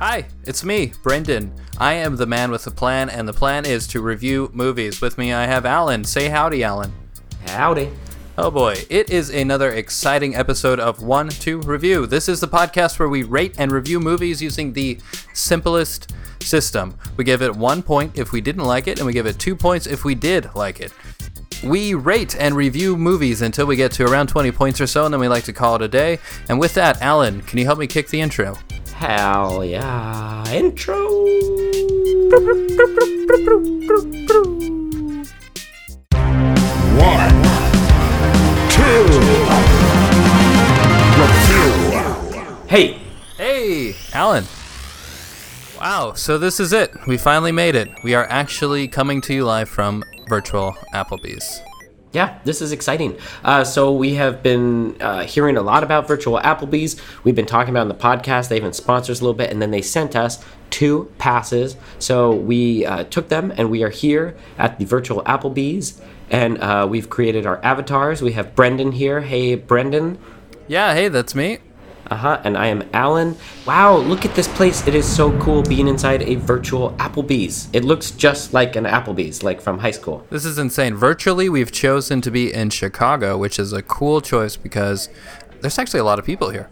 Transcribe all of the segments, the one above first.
Hi, it's me, Brendan. I am the man with the plan, and the plan is to review movies. With me, I have Alan. Say howdy, Alan. Howdy. Oh boy, it is another exciting episode of 1-2 Review. This is the podcast where we rate and review movies using the simplest system. We give it 1 point if we didn't like it, and we give it 2 points if we did like it. We rate and review movies until we get to around 20 points or so, and then we like to call it a day. And with that, Alan, can you help me kick the intro? Hell yeah. Intro! One, two, review. Hey! Hey, Alan. Wow, so this is it. We finally made it. We are actually coming to you live from virtual Applebee's. Yeah, this is exciting. So we have been hearing a lot about virtual Applebee's. We've been talking about it on the podcast. They even sponsored us a little bit, and then they sent us 2 passes. So we took them, and we are here at the virtual Applebee's, and we've created our avatars. We have Brendan here. Hey, Brendan. Yeah, hey, that's me. Uh-huh, and I am Alan. Wow, look at this place. It is so cool being inside a virtual Applebee's. It looks just like an Applebee's, like from high school. This is insane. Virtually, we've chosen to be in Chicago, which is a cool choice because there's actually a lot of people here.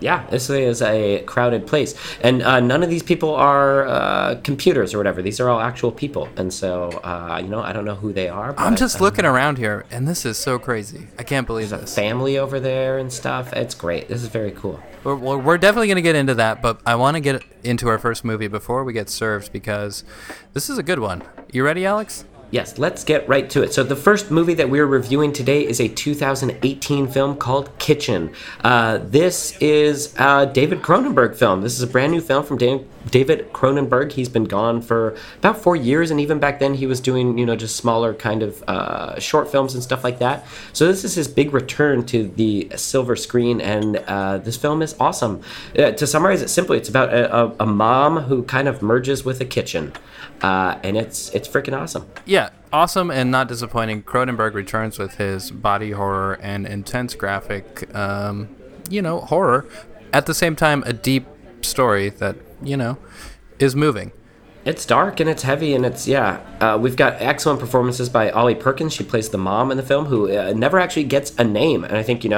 Yeah, this is a crowded place. And none of these people are computers or whatever. These are all actual people. And so, I don't know who they are. But I'm just looking around here, and this is so crazy. I can't believe this. There's a family over there and stuff. It's great. This is very cool. We're definitely going to get into that, but I want to get into our first movie before we get served because this is a good one. You ready, Alex? Yes, let's get right to it. So the first movie that we're reviewing today is a 2018 film called Kitchen. This is a David Cronenberg film. This is a brand new film from David Cronenberg. He's been gone for about 4 years, and even back then he was doing, just smaller kind of short films and stuff like that. So this is his big return to the silver screen, and this film is awesome. To summarize it simply, it's about a mom who kind of merges with a kitchen, and it's freaking awesome. Yeah. Awesome and not disappointing. Cronenberg returns with his body horror and intense graphic, horror. At the same time, a deep story that, is moving. It's dark and it's heavy and it's, yeah. We've got excellent performances by Ollie Perkins. She plays the mom in the film who never actually gets a name. And I think, we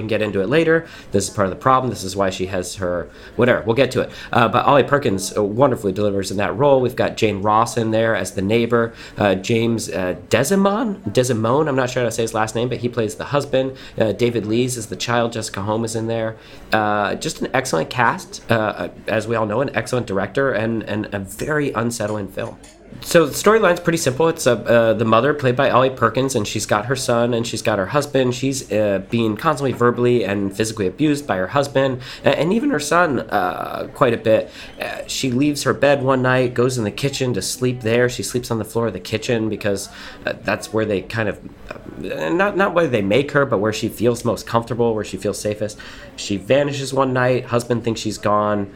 can get into it later. This is part of the problem. This is why she has her, whatever. We'll get to it. But Ollie Perkins wonderfully delivers in that role. We've got Jane Ross in there as the neighbor. James Desimon, I'm not sure how to say his last name, but he plays the husband. David Lees is the child. Jessica Holmes is in there. Just an excellent cast. As we all know, an excellent director and a very unsettling film. So the storyline's pretty simple. It's the mother, played by Ollie Perkins, and she's got her son, and she's got her husband. She's being constantly verbally and physically abused by her husband, and even her son quite a bit. She leaves her bed one night, goes in the kitchen to sleep there. She sleeps on the floor of the kitchen because that's where they kind of, not where they make her, but where she feels most comfortable, where she feels safest. She vanishes one night. Husband thinks she's gone.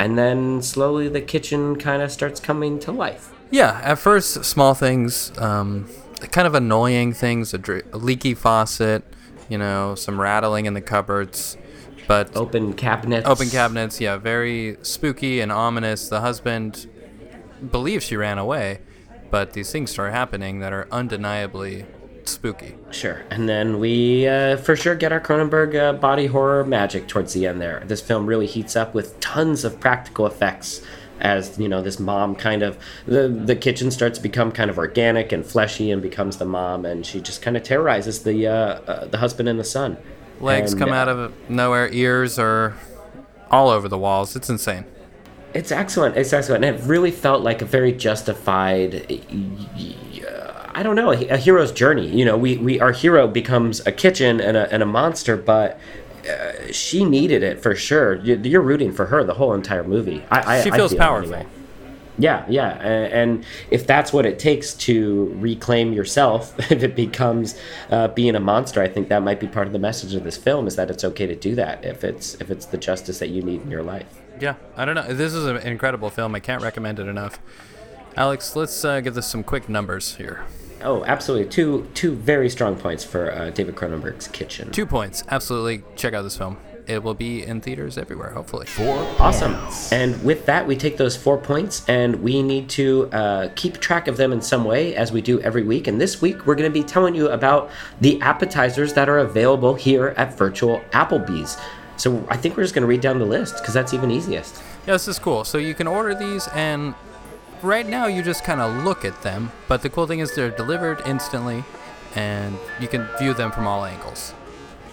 And then slowly the kitchen kind of starts coming to life. Yeah, at first, small things, kind of annoying things, a leaky faucet, some rattling in the cupboards. But Open cabinets, yeah, very spooky and ominous. The husband believes she ran away, but these things start happening that are undeniably spooky. Sure. And then we for sure get our Cronenberg body horror magic towards the end there. This film really heats up with tons of practical effects as, this mom kind of, the kitchen starts to become kind of organic and fleshy and becomes the mom, and she just kind of terrorizes the husband and the son. Legs come out of nowhere, ears are all over the walls. It's insane. It's excellent. It's excellent. And it really felt like a very justified... I don't know, a hero's journey. Our hero becomes a kitchen and a monster, but she needed it for sure. You're rooting for her the whole entire movie. She feels powerful. Anyway. Yeah. And if that's what it takes to reclaim yourself, if it becomes being a monster, I think that might be part of the message of this film, is that it's okay to do that if it's the justice that you need in your life. Yeah, I don't know. This is an incredible film. I can't recommend it enough. Alex, let's give this some quick numbers here. Oh, absolutely. Two very strong points for David Cronenberg's Kitchen. 2 points. Absolutely. Check out this film. it will be in theaters everywhere, hopefully. Awesome. And with that, we take those 4 points, and we need to keep track of them in some way, as we do every week. And this week, we're going to be telling you about the appetizers that are available here at Virtual Applebee's. So I think we're just going to read down the list, because that's even easiest. Yeah, this is cool. So you can order these, and right now you just kind of look at them. But the cool thing is they're delivered instantly, and you can view them from all angles.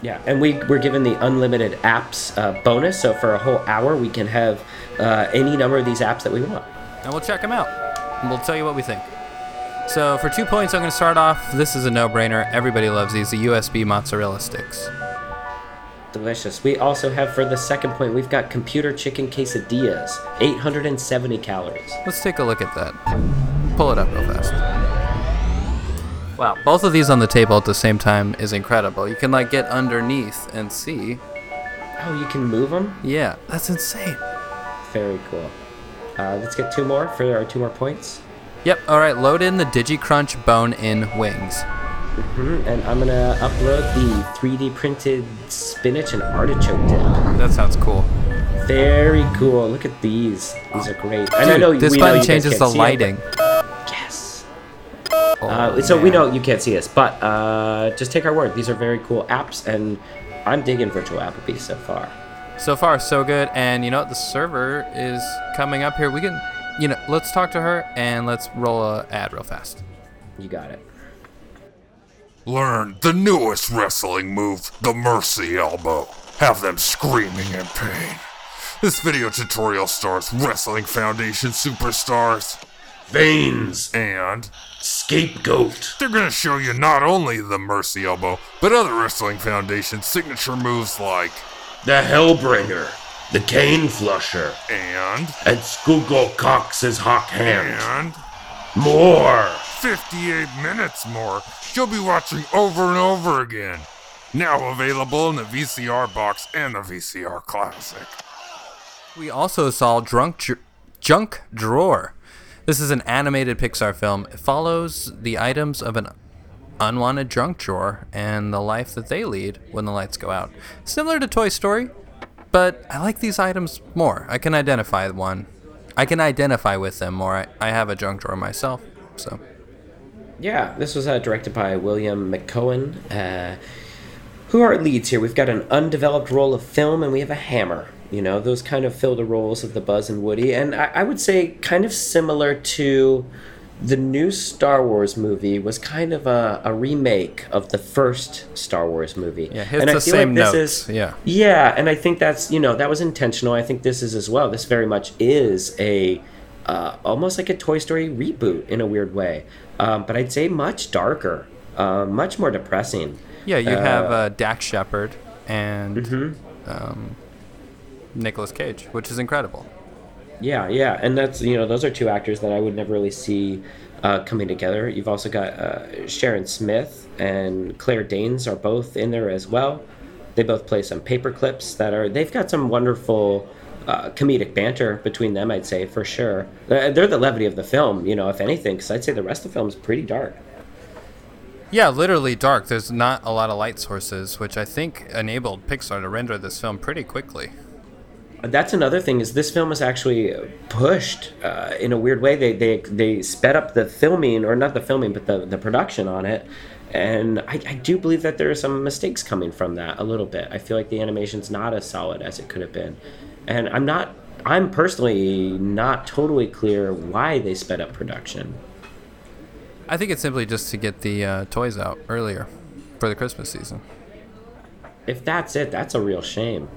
Yeah, and we're given the unlimited apps bonus, so for a whole hour we can have any number of these apps that we want. And we'll check them out, and we'll tell you what we think. So for 2 points, I'm going to start off. This is a no-brainer. Everybody loves these, the USB mozzarella sticks. Delicious. We also have, for the second point, we've got computer chicken quesadillas, 870 calories. Let's take a look at that. Pull it up real fast. Wow, both of these on the table at the same time is incredible. You can like get underneath and see. Oh, you can move them? Yeah, that's insane. Very cool. Let's get two more for our 2 more points. Yep. All right, load in the DigiCrunch bone-in wings. Mm-hmm. And I'm going to upload the 3D printed spinach and artichoke dip. That sounds cool. Very cool. Look at these. These are great. Dude, I know this button changes the lighting. Yes. Oh, so we know you can't see us, but just take our word. These are very cool apps, and I'm digging Virtual Applebee's so far. So far, so good. And you know what? The server is coming up here. We can, you know, let's talk to her, and let's roll a ad real fast. You got it. Learn the newest wrestling move, the Mercy Elbow. Have them screaming in pain. This video tutorial stars Wrestling Foundation superstars Veins and Scapegoat. They're going to show you not only the Mercy Elbow, but other Wrestling Foundation signature moves like the Hellbringer, the Cane Flusher, and Schuylkill Cox's Hawk Hand, and more. 58 minutes more. You'll be watching over and over again. Now available in the VCR box and the VCR Classic. We also saw Junk Drawer. This is an animated Pixar film. It follows the items of an unwanted junk drawer and the life that they lead when the lights go out. Similar to Toy Story, but I like these items more. I can identify with them more. I have a junk drawer myself, so... Yeah, this was directed by William McCohen. Who are our leads here? We've got an undeveloped roll of film, and we have a hammer. You know, those kind of fill the roles of the Buzz and Woody. And I would say kind of similar to the new Star Wars movie was kind of a remake of the first Star Wars movie. Yeah, hits the same notes. Yeah, and I think that's, you know, that was intentional. I think this is as well. This very much is a... almost like a Toy Story reboot in a weird way. But I'd say much darker, much more depressing. Yeah, you have Dax Shepherd and Nicholas Cage, which is incredible. Yeah, and that's, you know, those are two actors that I would never really see coming together. You've also got Sharon Smith and Claire Danes are both in there as well. They both play some paper clips that are, they've got some wonderful... comedic banter between them, I'd say, for sure. They're the levity of the film, you know, if anything, because I'd say the rest of the film is pretty dark. Yeah, literally dark. There's not a lot of light sources, which I think enabled Pixar to render this film pretty quickly. That's another thing, is this film is actually pushed in a weird way. They sped up the filming, or not the filming, but the production on it. And I do believe that there are some mistakes coming from that a little bit. I feel like the animation's not as solid as it could have been. And I'm personally not totally clear why they sped up production. I think it's simply just to get the toys out earlier for the Christmas season. If that's it, that's a real shame.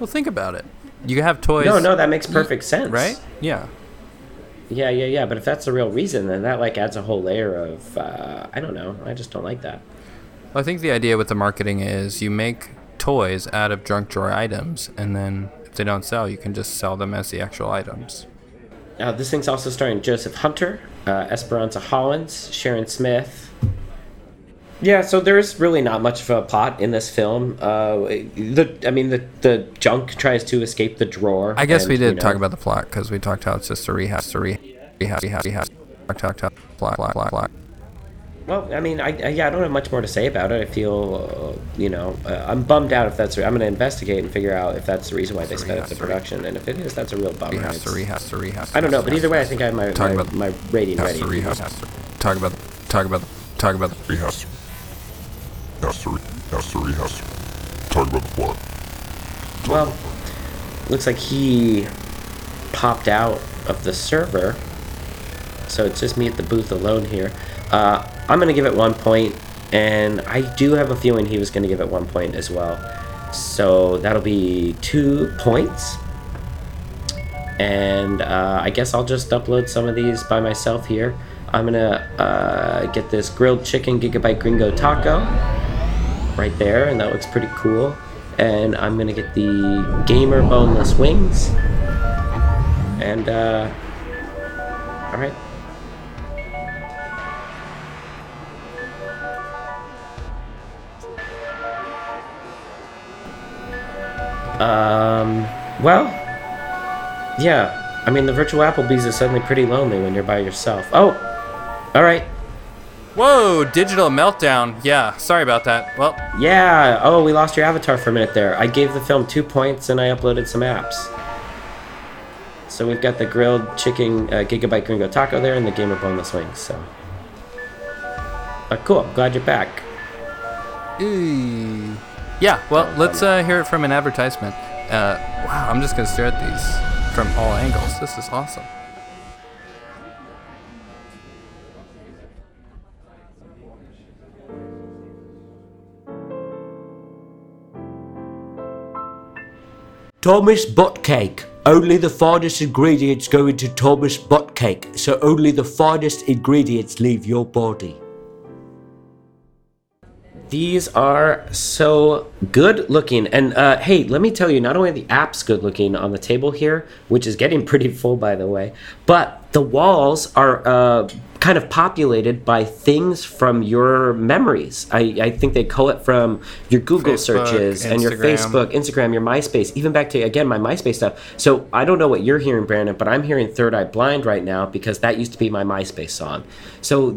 Well, think about it. You have toys. No, that makes perfect sense. Right? Yeah. Yeah. But if that's the real reason, then that like adds a whole layer of, I don't know. I just don't like that. Well, I think the idea with the marketing is you make toys out of junk drawer items, and then... they don't sell, you can just sell them as the actual items. Now this thing's also starring Joseph Hunter, Esperanza Hollins, Sharon Smith. Yeah, so there's really not much of a plot in this film. The junk tries to escape the drawer. I guess we did talk about the plot because we talked how it's just a rehash. Well, I mean, I don't have much more to say about it. I feel, I'm bummed out if that's... I'm going to investigate and figure out if that's the reason why they sped up the production. And if it is, that's a real bummer. I don't know, but either way, I think I have my rating ready. Talk about the rehash. Talk about the plot. Well, looks like he popped out of the server. So it's just me at the booth alone here. I'm going to give it 1 point, and I do have a feeling he was going to give it 1 point as well. So that'll be 2 points. And I guess I'll just upload some of these by myself here. I'm going to get this grilled chicken Gigabyte Gringo taco right there, and that looks pretty cool. And I'm going to get the gamer boneless wings. And, all right. Well, yeah, I mean, the virtual Applebee's is suddenly pretty lonely when you're by yourself. Oh, all right. Whoa, digital meltdown. Yeah, sorry about that. Well, yeah. Oh, we lost your avatar for a minute there. I gave the film 2 points and I uploaded some apps. So we've got the grilled chicken Gigabyte Gringo taco there and the gamer boneless wings. So, but cool. I'm glad you're back. Ooh. Yeah, well, let's hear it from an advertisement. Wow, I'm just going to stare at these from all angles. This is awesome. Thomas Buttcake. Only the finest ingredients go into Thomas Buttcake, so only the finest ingredients leave your body. These are so good looking. And hey, let me tell you, not only are the apps good looking on the table here, which is getting pretty full by the way, but the walls are kind of populated by things from your memories. I think they call it from your Google searches and your Facebook, Instagram, your MySpace, even back to, again, my MySpace stuff. So I don't know what you're hearing, Brandon, but I'm hearing Third Eye Blind right now because that used to be my MySpace song. So,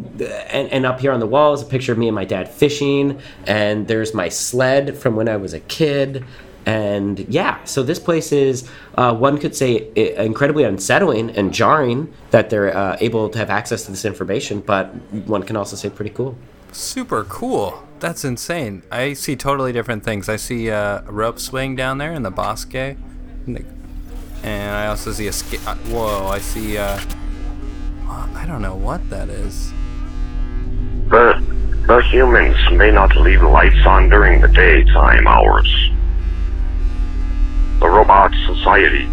and up here on the wall is a picture of me and my dad fishing, and there's my sled from when I was a kid. And yeah, so this place is, one could say, incredibly unsettling and jarring that they're able to have access to this information, but one can also say pretty cool. Super cool. That's insane. I see totally different things. I see a rope swing down there in the bosque, and I also see a whoa, I see, I don't know what that is. The humans may not leave lights on during the daytime hours. The Robot Society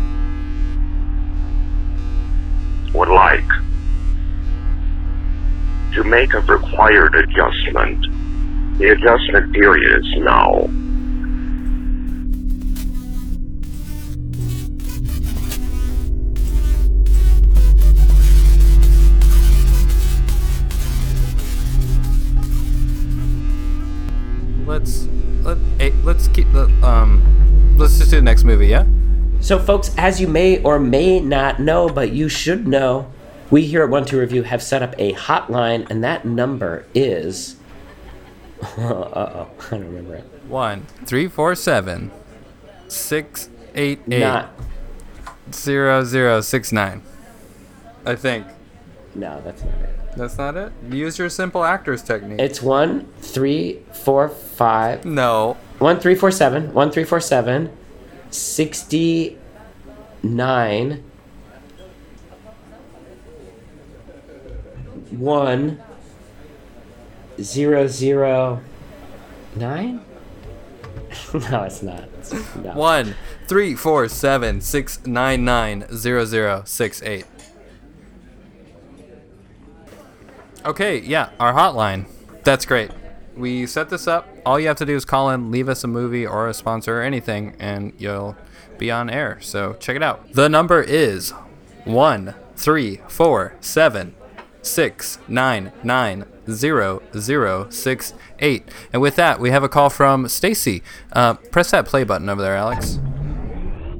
would like to make a required adjustment. The adjustment period is now. Let's keep the Let's just do the next movie, yeah? So, folks, as you may or may not know, but you should know, we here at 1-2 Review have set up a hotline, and that number is... I don't remember it. 1-347-688-0069. I think. No, that's not it. That's not it? Use your simple actors technique. It's 1-3-4-5. No. 1-3-4-7, 69, 1009. No, it's not. No. 1-347-699-0068. Okay, yeah, our hotline. That's great. We set this up. All you have to do is call in, leave us a movie or a sponsor or anything, and you'll be on air. So check it out. The number is 1-347-699-0068. And with that, we have a call from Stacy. Press that play button over there, Alex.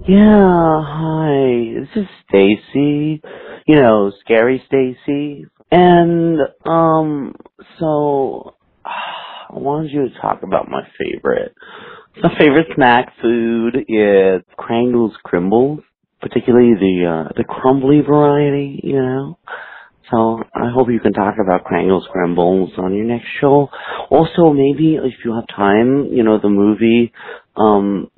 Yeah, hi. This is Stacy. You know, Scary Stacy And so I wanted you to talk about my favorite. My favorite snack food is Krangle's Crumbles, particularly the crumbly variety, you know. So I hope you can talk about Krangle's Crumbles on your next show. Also, maybe if you have time, you know, the movie,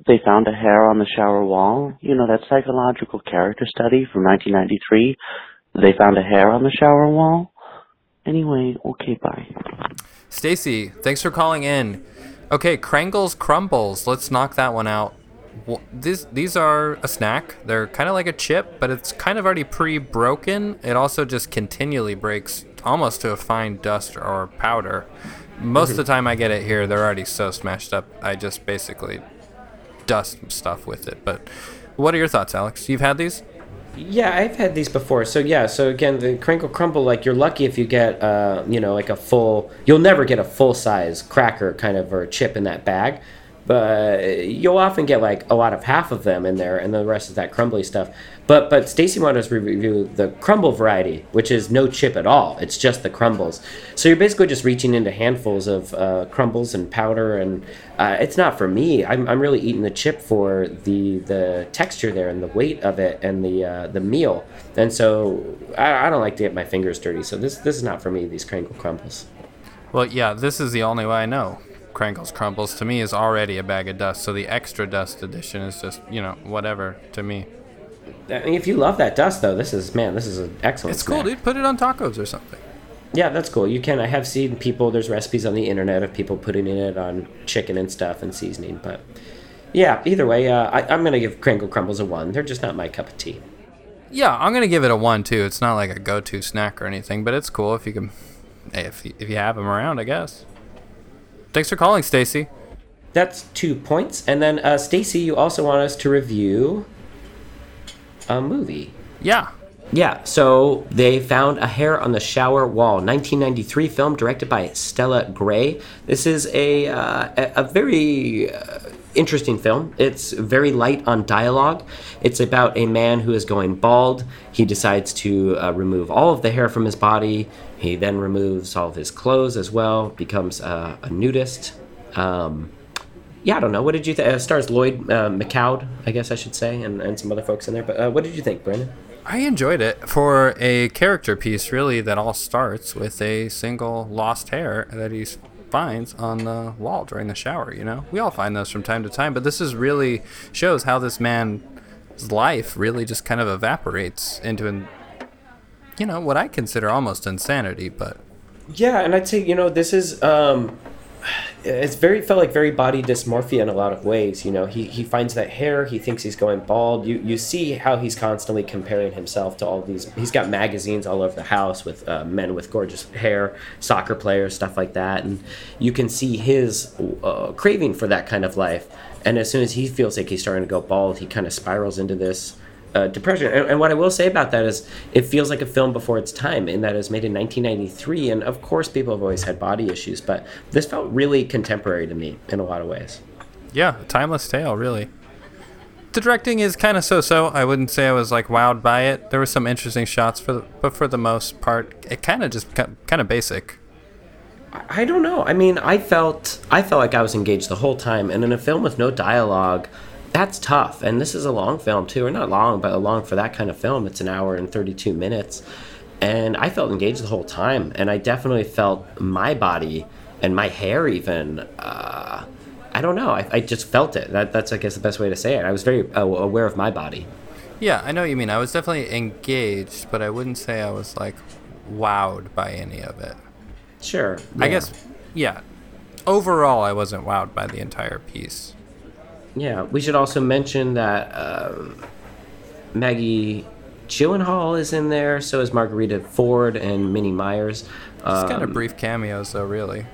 They Found a Hair on the Shower Wall. You know, that psychological character study from 1993, They Found a Hair on the Shower Wall. Anyway, okay, bye. Stacy, thanks for calling in. Okay, Krangle's Crumbles. Let's knock that one out. Well, these are a snack. They're kind of like a chip, but it's kind of already pre-broken. It also just continually breaks almost to a fine dust or powder. Most of the time I get it here, they're already so smashed up, I just basically dust stuff with it. But what are your thoughts, Alex? You've had these? Yeah, I've had these before. So, yeah, so again, the Kringle Crumble, like, you're lucky if you get, you know, like a full... You'll never get a full-size cracker kind of or chip in that bag. But you'll often get, like, a lot of half of them in there, and the rest is that crumbly stuff. But Stacy wanted us to review the crumble variety, which is no chip at all. It's just the crumbles. So you're basically just reaching into handfuls of crumbles and powder, and it's not for me. I'm really eating the chip for the texture there and the weight of it and the meal. And so I don't like to get my fingers dirty. So this is not for me, these Kringle crumbles. Well, yeah, this is the only way I know. Kringle's Crumbles to me is already a bag of dust, so the extra dust edition is just, you know, whatever to me. I mean, if you love that dust, though, this is an excellent snack. It's cool, dude. Put it on tacos or something. Yeah, that's cool. You can. I have seen people, there's recipes on the internet of people putting it on chicken and stuff and seasoning, but yeah, either way, I'm going to give Kringle Crumbles a 1. They're just not my cup of tea. Yeah, I'm going to give it a 1, too. It's not like a go-to snack or anything, but it's cool if you can, if you have them around, I guess. Thanks for calling, Stacy. That's 2 points. And then, Stacy, you also want us to review a movie. Yeah, so They Found a Hair on the Shower Wall, 1993 film directed by Stella Gray. This is a very interesting film. It's very light on dialogue. It's about a man who is going bald. He decides to remove all of the hair from his body. He then removes all of his clothes as well, becomes a nudist. I don't know. What did you think? It stars Lloyd McCowd, I guess I should say, and some other folks in there. But what did you think, Brandon? I enjoyed it for a character piece, really, that all starts with a single lost hair that he finds on the wall during the shower, you know? We all find those from time to time, but this is really shows how this man's life really just kind of evaporates into an... You know, what I consider almost insanity, but... Yeah, and I'd say, you know, this is... It felt like very body dysmorphia in a lot of ways. You know, he finds that hair. He thinks he's going bald. You see how he's constantly comparing himself to all these. He's got magazines all over the house with men with gorgeous hair, soccer players, stuff like that. And you can see his craving for that kind of life. And as soon as he feels like he's starting to go bald, he kind of spirals into this depression. And what I will say about that is it feels like a film before its time in that it was made in 1993, and of course people have always had body issues, but this felt really contemporary to me in a lot of ways. Yeah, a timeless tale, really. The directing is kind of so-so. I wouldn't say I was like wowed by it. There were some interesting shots, but for the most part it kind of just kind of basic. I don't know. I mean, I felt like I was engaged the whole time, and in a film with no dialogue, that's tough, and this is a long film, too. Or not long, but long for that kind of film. It's an hour and 32 minutes, and I felt engaged the whole time, and I definitely felt my body and my hair even. I don't know. I just felt it. That's, I guess, the best way to say it. I was very aware of my body. Yeah, I know what you mean. I was definitely engaged, but I wouldn't say I was, like, wowed by any of it. Sure. Yeah. I guess, yeah. Overall, I wasn't wowed by the entire piece. Yeah, we should also mention that Maggie Gyllenhaal is in there, so is Margarita Ford and Minnie Myers. It's kind of brief cameos, though, really.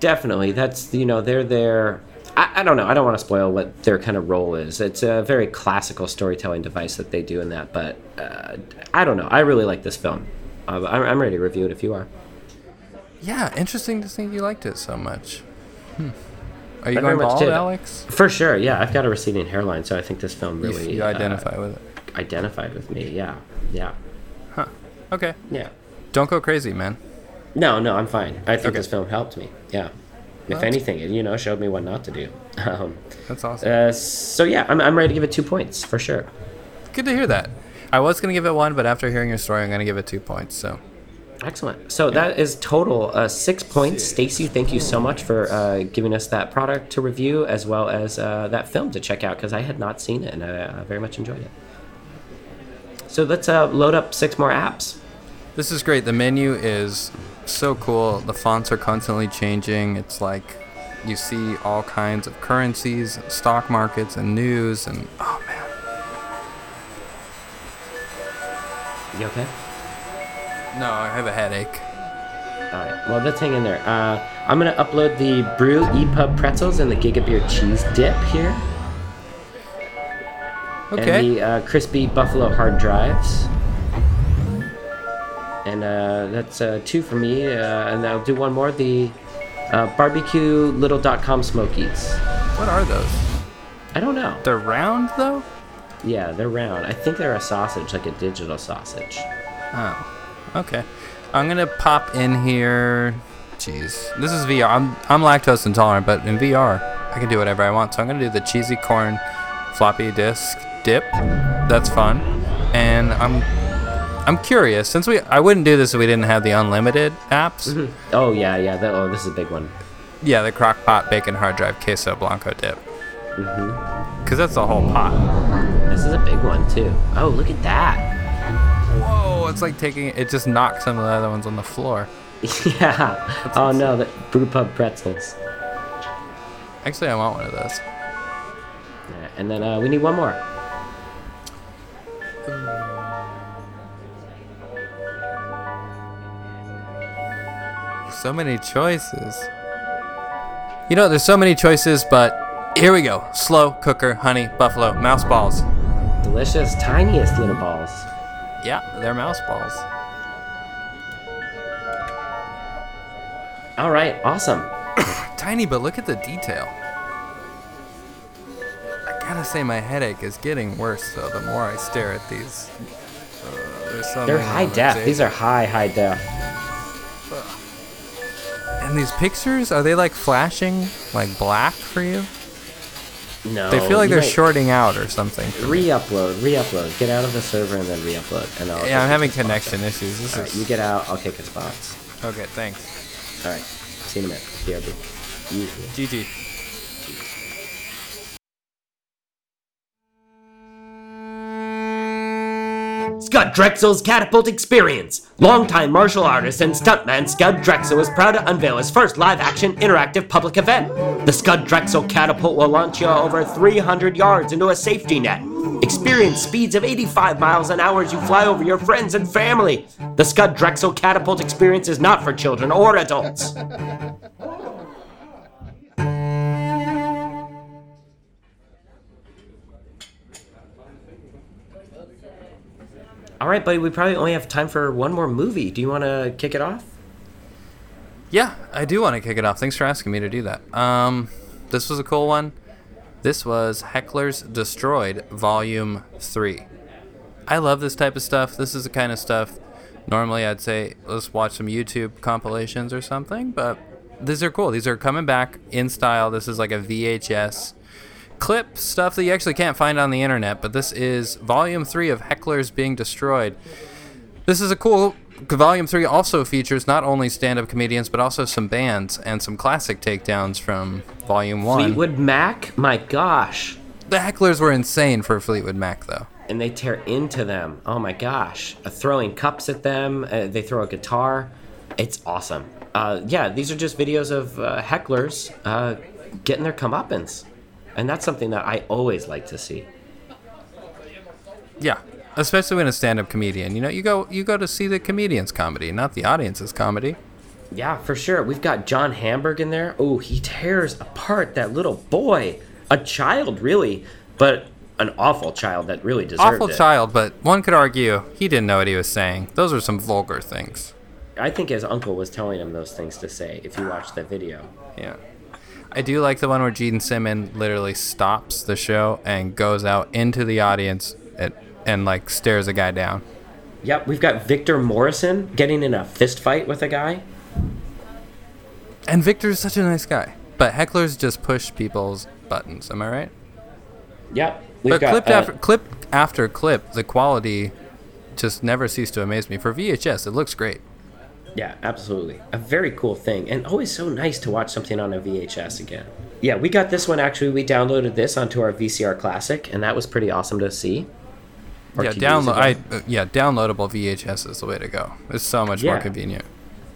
Definitely. That's, you know, they're there. I don't know. I don't want to spoil what their kind of role is. It's a very classical storytelling device that they do in that, but I don't know. I really like this film. I'm ready to review it if you are. Yeah, interesting to think you liked it so much. Are you going bald, Alex? For sure, yeah. I've got a receding hairline, so I think this film really... You identify with it. Identified with me, yeah. Huh. Okay. Yeah. Don't go crazy, man. No, I'm fine. I think this film helped me. Yeah. If anything, it, showed me what not to do. That's awesome. I'm ready to give it 2 points for sure. Good to hear that. I was going to give it 1, but after hearing your story, I'm going to give it 2 points. So, excellent. So that is total 6 points. Stacey, thank you so much for giving us that product to review as well as that film to check out, because I had not seen it and I very much enjoyed it. So let's load up 6 more apps. This is great. The menu is so cool. The fonts are constantly changing. It's like you see all kinds of currencies, stock markets, and news, and oh man. You okay? No, I have a headache. All right. Well, let's hang in there. I'm gonna upload the Brew EPUB pretzels and the Giga Beer cheese dip here. Okay. And the crispy buffalo hard drives. And that's 2 for me, and I'll do 1 more, the barbecue little.com smokies. What are those? I don't know. They're round, though? Yeah, they're round. I think they're a sausage, like a digital sausage. Oh, okay. I'm going to pop in here. Jeez. This is VR. I'm lactose intolerant, but in VR, I can do whatever I want. So I'm going to do the cheesy corn floppy disk dip. That's fun. And I'm curious, since I wouldn't do this if we didn't have the unlimited apps. Mm-hmm. Oh, yeah. This is a big one. Yeah, the crock pot bacon hard drive queso blanco dip. Mm-hmm. Because that's the whole pot. This is a big one, too. Oh, look at that. Whoa, it's like it just knocked some of the other ones on the floor. Yeah. That's insane. No, the Brewpub pretzels. Actually, I want one of those. Yeah, and then we need 1 more. So many choices. There's so many choices, but here we go. Slow cooker, honey, buffalo, mouse balls. Delicious, tiniest little balls. Yeah, they're mouse balls. All right, awesome. Tiny, but look at the detail. I gotta say my headache is getting worse, though, the more I stare at these. They're high def. These are high def. And these pictures, are they like flashing like black for you? No. They feel like they're shorting out or something. Re-upload. Get out of the server and then re-upload. And I'm having connection issues. All right, you get out. I'll kick its box. Okay, thanks. All right. See you in a minute. GG. Scud Drexel's Catapult Experience. Longtime martial artist and stuntman Scud Drexel is proud to unveil his first live-action interactive public event. The Scud Drexel Catapult will launch you over 300 yards into a safety net. Experience speeds of 85 miles an hour as you fly over your friends and family. The Scud Drexel Catapult Experience is not for children or adults. All right, buddy, we probably only have time for 1 more movie. Do you want to kick it off? Yeah, I do want to kick it off. Thanks for asking me to do that. This was a cool one. This was Hecklers Destroyed Volume 3. I love this type of stuff. This is the kind of stuff normally I'd say let's watch some YouTube compilations or something, but these are cool. These are coming back in style. This is like a VHS clip stuff that you actually can't find on the internet, but this is volume 3 of Hecklers Being Destroyed. This is a cool volume 3. Also features not only stand-up comedians but also some bands and some classic takedowns from volume 1. Fleetwood Mac, my gosh, the Hecklers were insane for Fleetwood Mac though, and they tear into them. Oh my gosh, throwing cups at them, they throw a guitar. It's awesome. Yeah, these are just videos of hecklers getting their comeuppance. And that's something that I always like to see. Yeah, especially when a stand-up comedian. You go to see the comedian's comedy, not the audience's comedy. Yeah, for sure. We've got John Hamburg in there. Oh, he tears apart that little boy. A child, really, but an awful child that really deserved it. Awful child, but one could argue he didn't know what he was saying. Those are some vulgar things. I think his uncle was telling him those things to say, if you watch the video. Yeah. I do like the one where Gene Simmons literally stops the show and goes out into the audience and like stares a guy down. Yep, we've got Victor Morrison getting in a fist fight with a guy. And Victor's such a nice guy. But hecklers just push people's buttons. Am I right? Yep. But clip after clip, the quality just never ceased to amaze me. For VHS, it looks great. Yeah, absolutely. A very cool thing. And always so nice to watch something on a VHS again. Yeah, we got this one, actually. We downloaded this onto our VCR Classic, and that was pretty awesome to see. Downloadable VHS is the way to go. It's so much more convenient.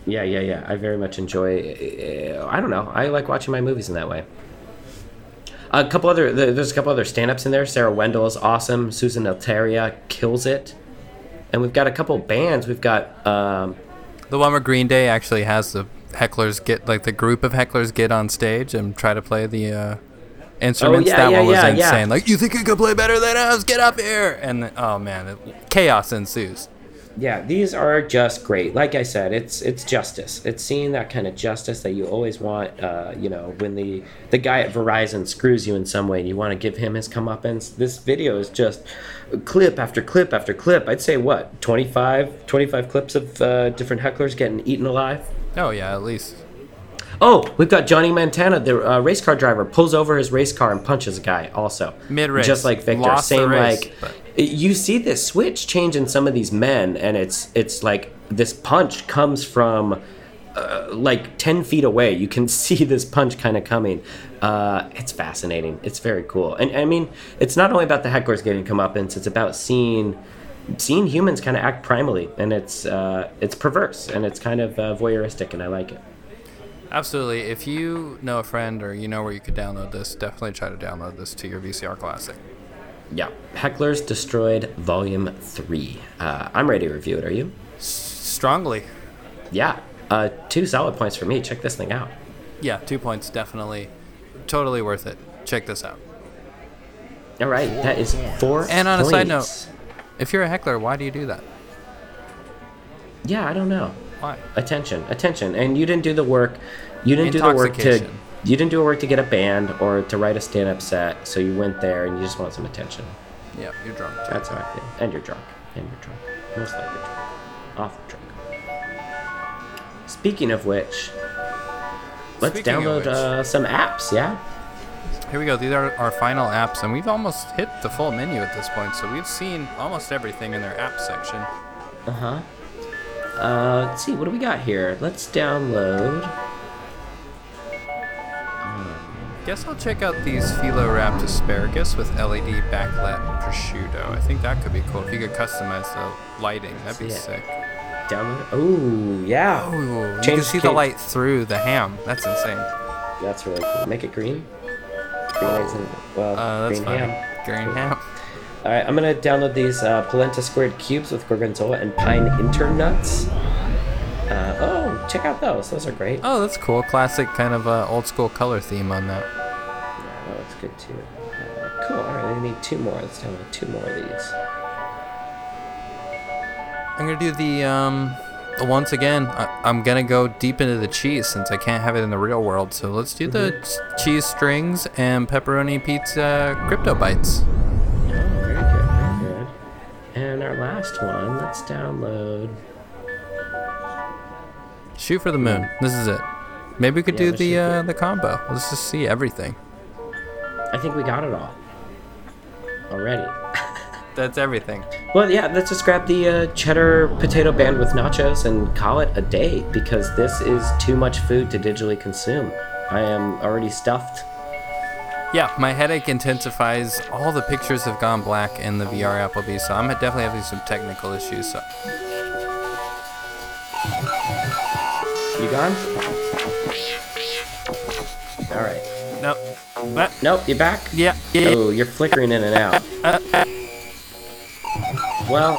Yeah. I very much enjoy. I don't know. I like watching my movies in that way. There's a couple other stand-ups in there. Sarah Wendell is awesome. Susan Altaria kills it. And we've got a couple bands. We've got the one where Green Day actually has the hecklers get, like, the group of hecklers get on stage and try to play the instruments. That one was insane. Like, you think you could play better than us? Get up here! And chaos ensues. Yeah, these are just great. Like I said, it's justice. It's seeing that kind of justice that you always want, when the guy at Verizon screws you in some way and you want to give him his comeuppance. This video is just clip after clip after clip. I'd say, 25 clips of different hecklers getting eaten alive? Oh, yeah, at least. Oh, we've got Johnny Mantana, the race car driver, pulls over his race car and punches a guy also. Mid-race. Just like Victor. Lost same race, like... But... You see this switch change in some of these men, and it's like this punch comes from, 10 feet away. You can see this punch kind of coming. It's fascinating. It's very cool. And, I mean, it's not only about the hecklers getting comeuppance. It's about seeing humans kind of act primally, and it's perverse, and it's kind of voyeuristic, and I like it. Absolutely. If you know a friend or you know where you could download this, definitely try to download this to your VCR Classic. Yeah, Hecklers Destroyed Volume 3. I'm ready to review it. Are you? Strongly. Yeah. 2 solid points for me. Check this thing out. Yeah, 2 points, definitely. Totally worth it. Check this out. All right, that is 4 points. And on a side note, if you're a heckler, why do you do that? Yeah, I don't know. Why? Attention. And you didn't do the work. You didn't do the work to... You didn't do a work to get a band or to write a stand-up set, so you went there and you just want some attention. Yeah, you're drunk too. That's how I feel. And you're drunk. Most likely drunk. Awful drunk. Speaking of which, let's download some apps, yeah? Here we go. These are our final apps, and we've almost hit the full menu at this point, so we've seen almost everything in their app section. Uh-huh. Let's see. What do we got here? Let's download... Guess I'll check out these phyllo wrapped asparagus with LED backlit prosciutto. I think that could be cool. If you could customize the lighting, that'd be sick. Down. Oh yeah. Ooh, you can see the light through the ham. That's insane. That's really cool. Make it green. Green ham. Green ham. All right, I'm gonna download these polenta squared cubes with gorgonzola and pine internuts. Check out those. Those are great. Oh, that's cool. Classic kind of old school color theme on that. Yeah, that looks good too. Cool. All right, I need 2 more. Let's download 2 more of these. I'm gonna do the once again. I'm gonna go deep into the cheese since I can't have it in the real world. So let's do the cheese strings and pepperoni pizza crypto bites. Oh, very good. And our last one. Let's download. Shoot for the moon. This is it. Maybe we could do the combo. Let's just see everything. I think we got it all already. That's everything. Well, yeah, let's just grab the cheddar potato band with nachos and call it a day, because this is too much food to digitally consume. I am already stuffed. Yeah, my headache intensifies. All the pictures have gone black in the VR Applebee, so I'm definitely having some technical issues. So. You gone? All right. Nope. What? Nope, you back? Yeah. Oh, you're flickering in and out. Well.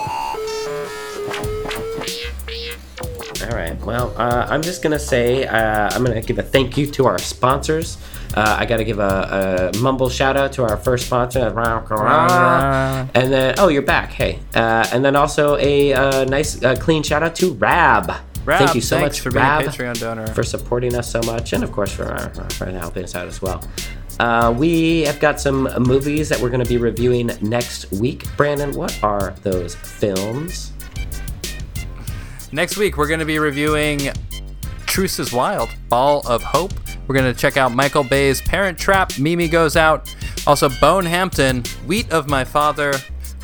All right. Well, I'm just going to say I'm going to give a thank you to our sponsors. I got to give a mumble shout out to our first sponsor. And then, you're back. Hey. And then also a nice clean shout out to Rab. Rab, thank you so much for being a Patreon donor, for supporting us so much, and of course for helping us out as well. We have got some movies that we're going to be reviewing next week. Brandon, what are those films? Next week, we're going to be reviewing Truce is Wild, Ball of Hope. We're going to check out Michael Bay's Parent Trap, Mimi Goes Out, also Bonehampton, Wheat of My Father,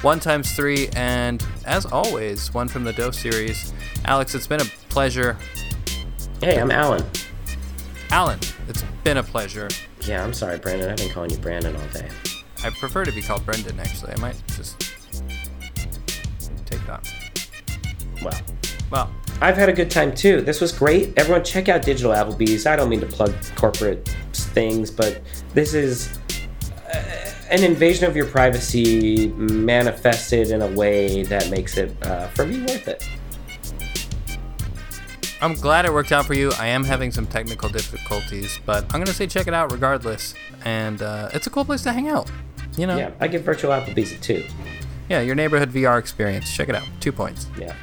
1 times 3, and as always, one from the Doe series. Alex, it's been a pleasure. Hey, I'm Alan. Alan, it's been a pleasure. Yeah, I'm sorry, Brandon. I've been calling you Brandon all day. I prefer to be called Brendan, actually. I might just take that. Well. I've had a good time, too. This was great. Everyone, check out Digital Applebee's. I don't mean to plug corporate things, but this is an invasion of your privacy manifested in a way that makes it, for me, worth it. I'm glad it worked out for you. I am having some technical difficulties, but I'm going to say check it out regardless. And it's a cool place to hang out, you know? Yeah, I give Virtual Applebee's a 2. Yeah, your neighborhood VR experience. Check it out. 2 points. Yeah.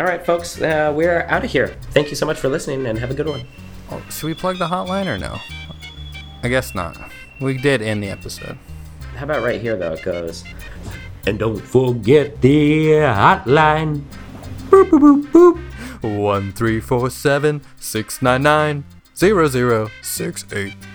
All right, folks, we're out of here. Thank you so much for listening, and have a good one. Oh, should we plug the hotline or no? I guess not. We did end the episode. How about right here, though? It goes, and don't forget the hotline. Boop, boop, boop, boop. 1-347-699-0068.